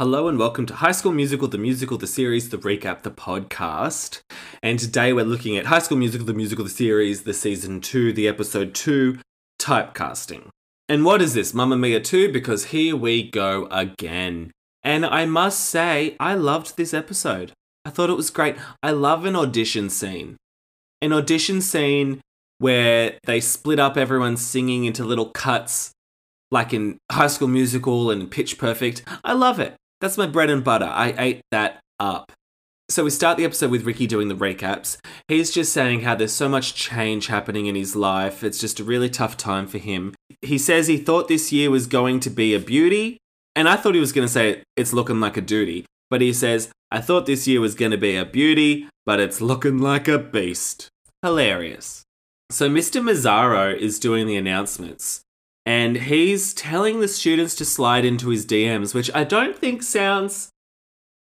Hello and welcome to High School Musical, The Series, The Recap, The Podcast. And today we're looking at High School Musical, The Series, The Season 2, The Episode 2, Typecasting. And what is this? Mamma Mia 2? Because here we go again. And I must say, I loved this episode. I thought it was great. I love an audition scene. An audition scene where they split up everyone singing into little cuts, like in High School Musical and Pitch Perfect. I love it. That's my bread and butter. I ate that up. So we start the episode with Ricky doing the recaps. He's just saying how there's so much change happening in his life. It's just a really tough time for him. He says he thought this year was going to be a beauty. And I thought he was going to say it's looking like a duty. But he says, I thought this year was going to be a beauty, but it's looking like a beast. Hilarious. So Mr. Mazzaro is doing the announcements. And he's telling the students to slide into his DMs, which I don't think sounds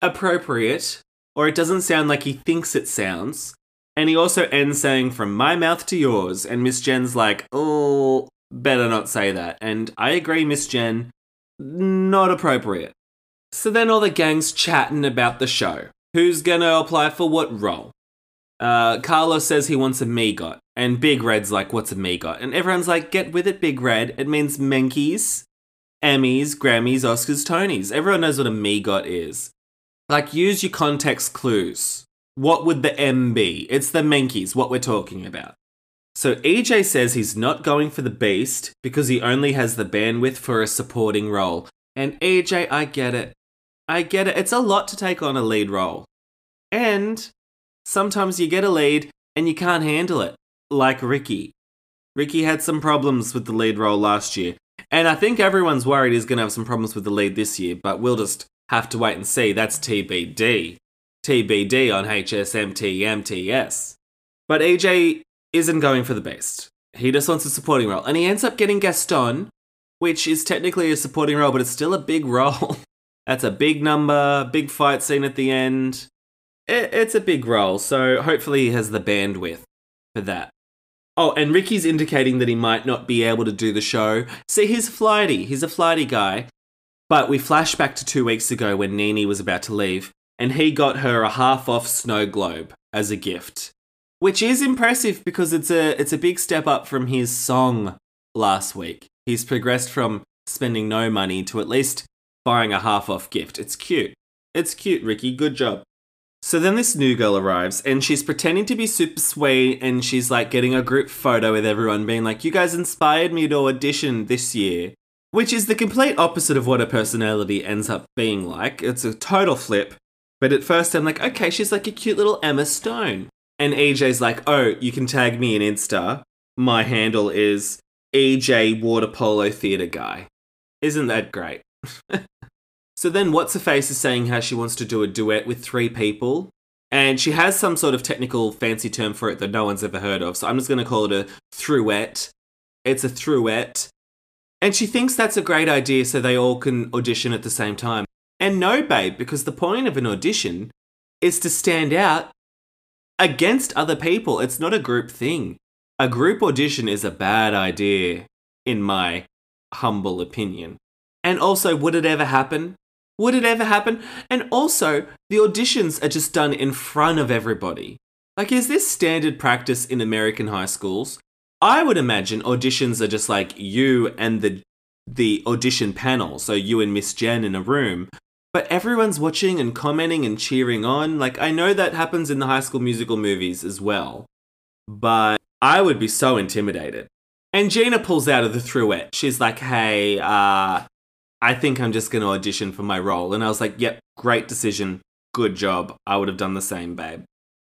appropriate, or it doesn't sound like he thinks it sounds. And he also ends saying, from my mouth to yours. And Miss Jen's like, oh, better not say that. And I agree, Miss Jen, not appropriate. So then all the gang's chatting about the show. Who's going to apply for what role? Carlos says he wants a MEGOT. And Big Red's like, what's a MEGOT? And everyone's like, get with it, Big Red. It means Menkies, Emmys, Grammys, Oscars, Tonys. Everyone knows what a MEGOT is. Like, use your context clues. What would the M be? It's the Menkies, what we're talking about. So EJ says he's not going for the Beast because he only has the bandwidth for a supporting role. And EJ, I get it. I get it. It's a lot to take on a lead role. And sometimes you get a lead and you can't handle it. Like Ricky. Ricky had some problems with the lead role last year. And I think everyone's worried he's going to have some problems with the lead this year, but we'll just have to wait and see. That's TBD. TBD on HSMTMTS. But EJ isn't going for the Beast. He just wants a supporting role. And he ends up getting Gaston, which is technically a supporting role, but it's still a big role. That's a big number, big fight scene at the end. It's a big role, so hopefully he has the bandwidth for that. Oh, and Ricky's indicating that he might not be able to do the show. See, he's flighty. He's a flighty guy. But we flash back to 2 weeks ago when Nene was about to leave, and he got her a half-off snow globe as a gift, which is impressive because it's a big step up from his song last week. He's progressed from spending no money to at least buying a half-off gift. It's cute. It's cute, Ricky. Good job. So then this new girl arrives and she's pretending to be super sweet and she's like getting a group photo with everyone being like, you guys inspired me to audition this year, which is the complete opposite of what her personality ends up being like. It's a total flip. But at first I'm like, okay, she's like a cute little Emma Stone. And EJ's like, oh, you can tag me in Insta. My handle is EJ Water Polo Theatre Guy. Isn't that great? So then What's-Her-Face is saying how she wants to do a duet with three people. And she has some sort of technical fancy term for it that no one's ever heard of. So I'm just going to call it a thruet. It's a thruet. And she thinks that's a great idea so they all can audition at the same time. And no, babe, because the point of an audition is to stand out against other people. It's not a group thing. A group audition is a bad idea, in my humble opinion. And also, would it ever happen? Would it ever happen? And also, the auditions are just done in front of everybody. Like, is this standard practice in American high schools? I would imagine auditions are just like you and the audition panel, so you and Miss Jen in a room, but everyone's watching and commenting and cheering on. Like, I know that happens in the High School Musical movies as well, but I would be so intimidated. And Gina pulls out of the thruet. She's like, hey, I think I'm just going to audition for my role. And I was like, yep, great decision. Good job. I would have done the same, babe.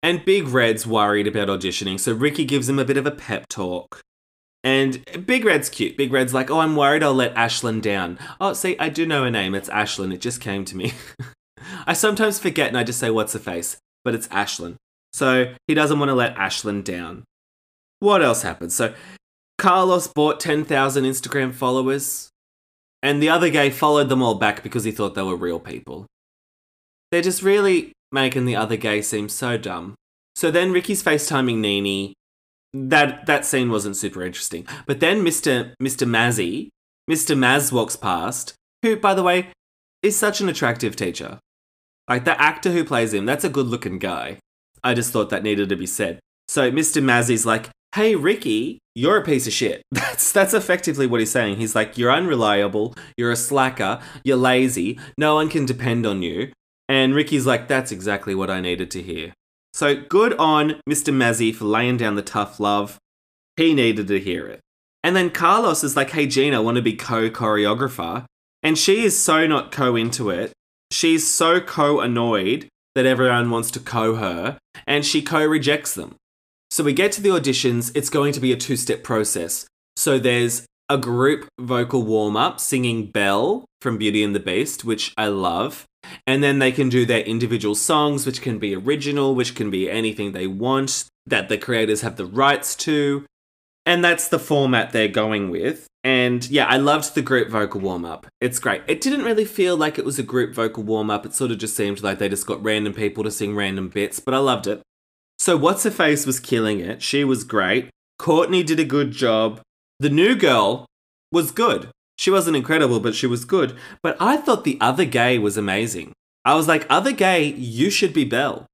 And Big Red's worried about auditioning. So Ricky gives him a bit of a pep talk. And Big Red's cute. Big Red's like, oh, I'm worried I'll let Ashlyn down. Oh, see, I do know her name. It's Ashlyn. It just came to me. I sometimes forget and I just say, what's her face? But it's Ashlyn. So he doesn't want to let Ashlyn down. What else happened? So Carlos bought 10,000 Instagram followers. And the other guy followed them all back because he thought they were real people. They're just really making the other guy seem so dumb. So then Ricky's FaceTiming Nene. That scene wasn't super interesting. But then Mr. Mazzy walks past, who, by the way, is such an attractive teacher. Like, the actor who plays him, that's a good-looking guy. I just thought that needed to be said. So Mr. Mazzy's like, hey, Ricky, you're a piece of shit. That's effectively what he's saying. He's like, you're unreliable, you're a slacker, you're lazy, no one can depend on you. And Ricky's like, that's exactly what I needed to hear. So good on Mr. Mazzy for laying down the tough love. He needed to hear it. And then Carlos is like, hey, Gina, I want to be co-choreographer. And she is so not co-into it. She's so co-annoyed that everyone wants to co-her. And she co-rejects them. So we get to the auditions. It's going to be a two-step process. So there's a group vocal warm-up singing Belle from Beauty and the Beast, which I love. And then they can do their individual songs, which can be original, which can be anything they want that the creators have the rights to. And that's the format they're going with. And yeah, I loved the group vocal warm-up. It's great. It didn't really feel like it was a group vocal warm-up. It sort of just seemed like they just got random people to sing random bits, but I loved it. So What's-Her-Face was killing it. She was great. Courtney did a good job. The new girl was good. She wasn't incredible, but she was good. But I thought the other gay was amazing. I was like, other gay, you should be Belle.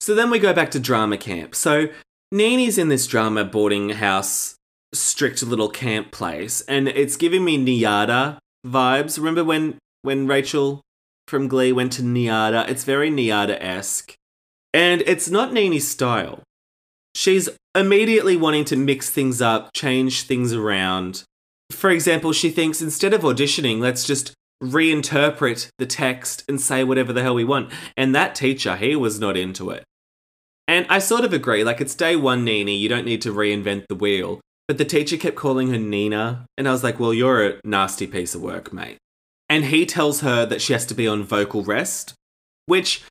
So then we go back to drama camp. So Nini's in this drama boarding house, strict little camp place, and it's giving me Nyada vibes. Remember when Rachel from Glee went to Nyada? It's very Nyada-esque. And it's not Nini's style. She's immediately wanting to mix things up, change things around. For example, she thinks instead of auditioning, let's just reinterpret the text and say whatever the hell we want. And that teacher, he was not into it. And I sort of agree, like, it's day one, Nini, you don't need to reinvent the wheel. But the teacher kept calling her Nina, and I was like, well, you're a nasty piece of work, mate. And he tells her that she has to be on vocal rest, which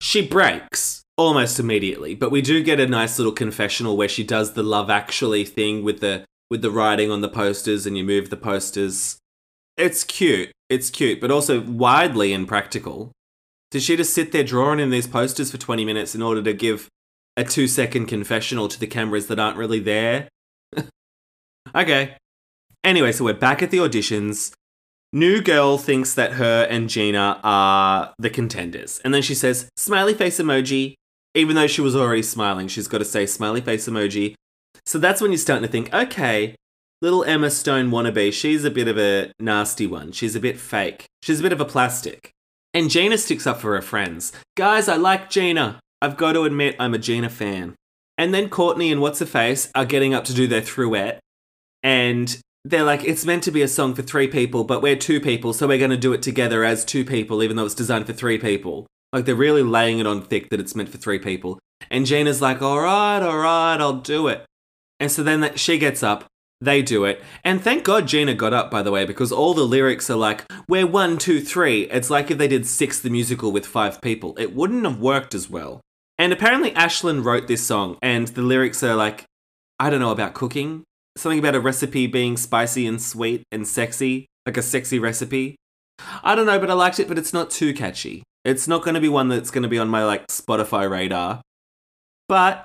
she breaks almost immediately. But we do get a nice little confessional where she does the Love Actually thing with the writing on the posters, and you move the posters. It's cute, but also wildly impractical. Did she just sit there drawing in these posters for 20 minutes in order to give a 2-second confessional to the cameras that aren't really there? Okay. Anyway, so we're back at the auditions. New girl thinks that her and Gina are the contenders. And then she says, smiley face emoji. Even though she was already smiling, she's got to say smiley face emoji. So that's when you're starting to think, okay, little Emma Stone wannabe, she's a bit of a nasty one. She's a bit fake. She's a bit of a plastic. And Gina sticks up for her friends. Guys, I like Gina. I've got to admit, I'm a Gina fan. And then Courtney and What's-Her-Face are getting up to do their throughette. And they're like, it's meant to be a song for 3 people, but we're 2 people, so we're going to do it together as 2 people, even though it's designed for 3 people. Like, they're really laying it on thick that it's meant for 3 people. And Gina's like, all right, I'll do it. And so then she gets up. They do it. And thank God Gina got up, by the way, because all the lyrics are like, we're 1, 2, 3. It's like if they did Six the Musical with 5 people. It wouldn't have worked as well. And apparently Ashlyn wrote this song, and the lyrics are like, I don't know, about cooking. Something about a recipe being spicy and sweet and sexy, like a sexy recipe. I don't know, but I liked it, but it's not too catchy. It's not going to be one that's going to be on my, like, Spotify radar. But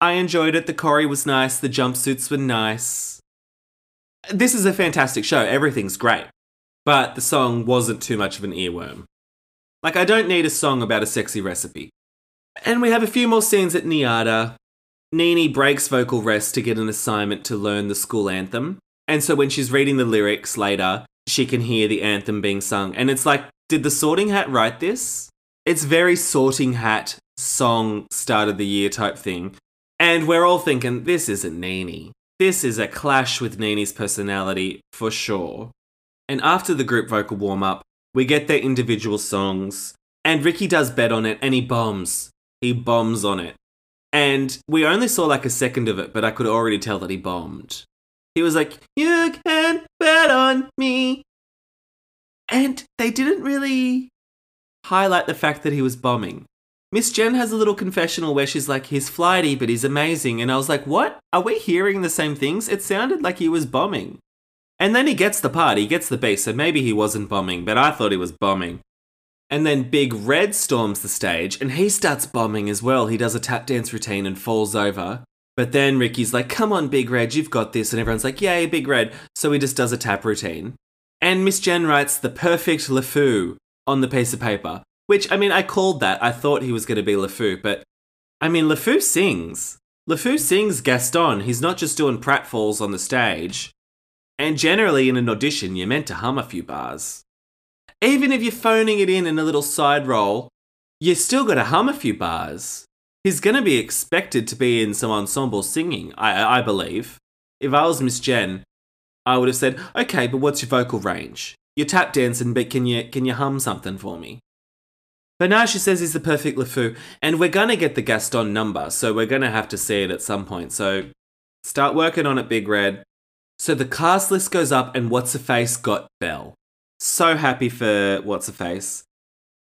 I enjoyed it. The choreo was nice. The jumpsuits were nice. This is a fantastic show. Everything's great. But the song wasn't too much of an earworm. Like, I don't need a song about a sexy recipe. And we have a few more scenes at Nyada. Nini breaks vocal rest to get an assignment to learn the school anthem. And so when she's reading the lyrics later, she can hear the anthem being sung. And it's like, did the Sorting Hat write this? It's very Sorting Hat song start of the year type thing. And we're all thinking, this isn't Nini. This is a clash with Nini's personality for sure. And after the group vocal warm-up, we get their individual songs. And Ricky does bet on it, and he bombs. He bombs on it. And we only saw like a second of it, but I could already tell that he bombed. He was like, you can bet on me. And they didn't really highlight the fact that he was bombing. Miss Jen has a little confessional where she's like, he's flighty, but he's amazing. And I was like, what? Are we hearing the same things? It sounded like he was bombing. And then he gets the part, he gets the beat, so maybe he wasn't bombing, but I thought he was bombing. And then Big Red storms the stage, and he starts bombing as well. He does a tap dance routine and falls over. But then Ricky's like, come on, Big Red, you've got this. And everyone's like, yay, Big Red. So he just does a tap routine. And Miss Jen writes the perfect LeFou on the piece of paper, which, I mean, I called that. I thought he was going to be LeFou, but, I mean, LeFou sings. LeFou sings Gaston. He's not just doing pratfalls on the stage. And generally, in an audition, you're meant to hum a few bars. Even if you're phoning it in a little side role, you're still going to hum a few bars. He's going to be expected to be in some ensemble singing, I believe. If I was Miss Jen, I would have said, okay, but what's your vocal range? You're tap dancing, but can you hum something for me? But now she says he's the perfect LeFou, and we're going to get the Gaston number, so we're going to have to see it at some point. So start working on it, Big Red. So the cast list goes up, and What's-Her-Face got Belle. So happy for What's-Her-Face.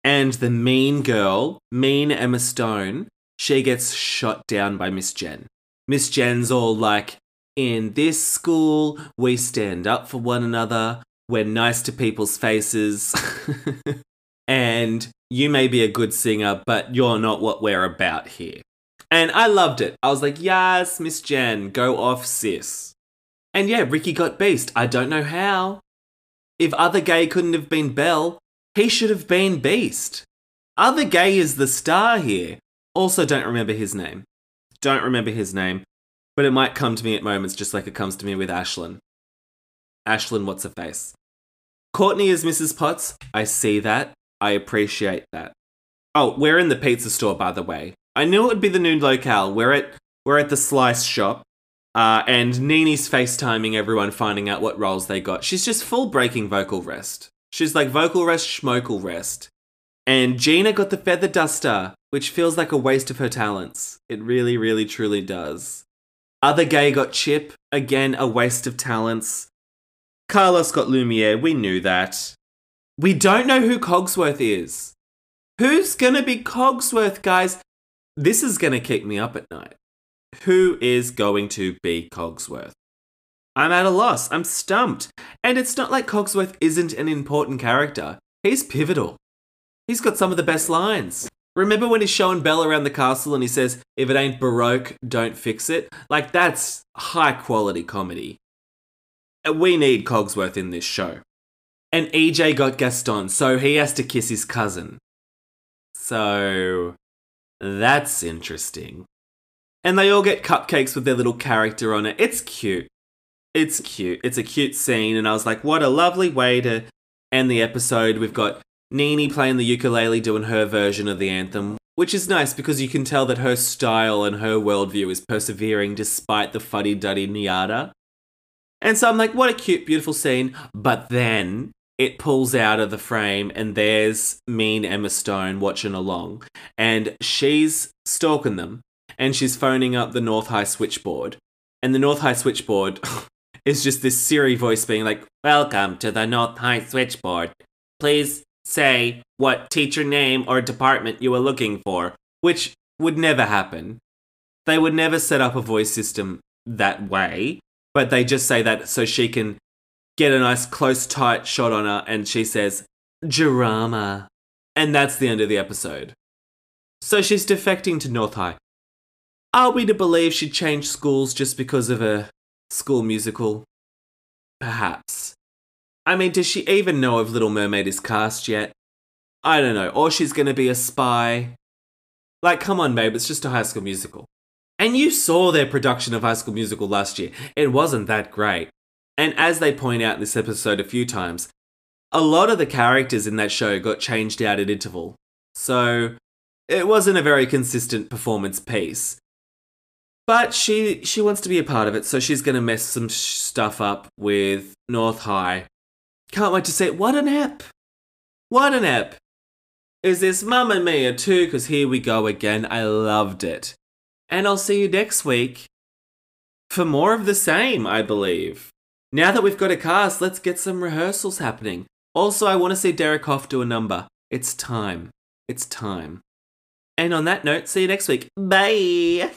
And the mean girl, mean Emma Stone, she gets shot down by Miss Jen. Miss Jen's all like, in this school, we stand up for one another. We're nice to people's faces. And you may be a good singer, but you're not what we're about here. And I loved it. I was like, yes, Miss Jen, go off, sis. And yeah, Ricky got Beast. I don't know how. If Other Gay couldn't have been Belle, he should have been Beast. Other Gay is the star here. Also, don't remember his name. Don't remember his name. But it might come to me at moments, just like it comes to me with Ashlyn. Ashlyn What's-Her-Face. Courtney is Mrs. Potts. I see that. I appreciate that. Oh, we're in the pizza store, by the way. I knew it would be the new locale. We're at the slice shop. And Nini's FaceTiming everyone, finding out what roles they got. She's just full breaking vocal rest. She's like vocal rest, schmocal rest. And Gina got the feather duster, which feels like a waste of her talents. It really, really, truly does. Other Gay got Chip. Again, a waste of talents. Carlos got Lumiere. We knew that. We don't know who Cogsworth is. Who's going to be Cogsworth, guys? This is going to keep me up at night. Who is going to be Cogsworth? I'm at a loss. I'm stumped. And it's not like Cogsworth isn't an important character. He's pivotal. He's got some of the best lines. Remember when he's showing Belle around the castle and he says, if it ain't Baroque, don't fix it? Like, that's high quality comedy. We need Cogsworth in this show. And EJ got Gaston, so he has to kiss his cousin. So, that's interesting. And they all get cupcakes with their little character on it. It's cute. It's cute. It's a cute scene. And I was like, what a lovely way to end the episode. We've got Nini playing the ukulele, doing her version of the anthem, which is nice because you can tell that her style and her worldview is persevering despite the fuddy-duddy Nyada. And so I'm like, what a cute, beautiful scene. But then it pulls out of the frame and there's mean Emma Stone watching along. And she's stalking them. And she's phoning up the North High switchboard. And the North High switchboard is just this Siri voice being like, welcome to the North High switchboard. Please say what teacher name or department you are looking for, which would never happen. They would never set up a voice system that way, but they just say that so she can get a nice close, tight shot on her. And she says, Jarama. And that's the end of the episode. So she's defecting to North High. Are we to believe she changed schools just because of a school musical? Perhaps. I mean, does she even know if Little Mermaid is cast yet? I don't know. Or she's going to be a spy. Like, come on, babe, it's just a High School Musical. And you saw their production of High School Musical last year. It wasn't that great. And as they point out in this episode a few times, a lot of the characters in that show got changed out at interval. So it wasn't a very consistent performance piece. But she wants to be a part of it, so she's going to mess some stuff up with North High. Can't wait to see it. What an ep. What an ep. Is this Mamma Mia 2? Because here we go again. I loved it. And I'll see you next week for more of the same, I believe. Now that we've got a cast, let's get some rehearsals happening. Also, I want to see Derek Hoff do a number. It's time. It's time. And on that note, see you next week. Bye.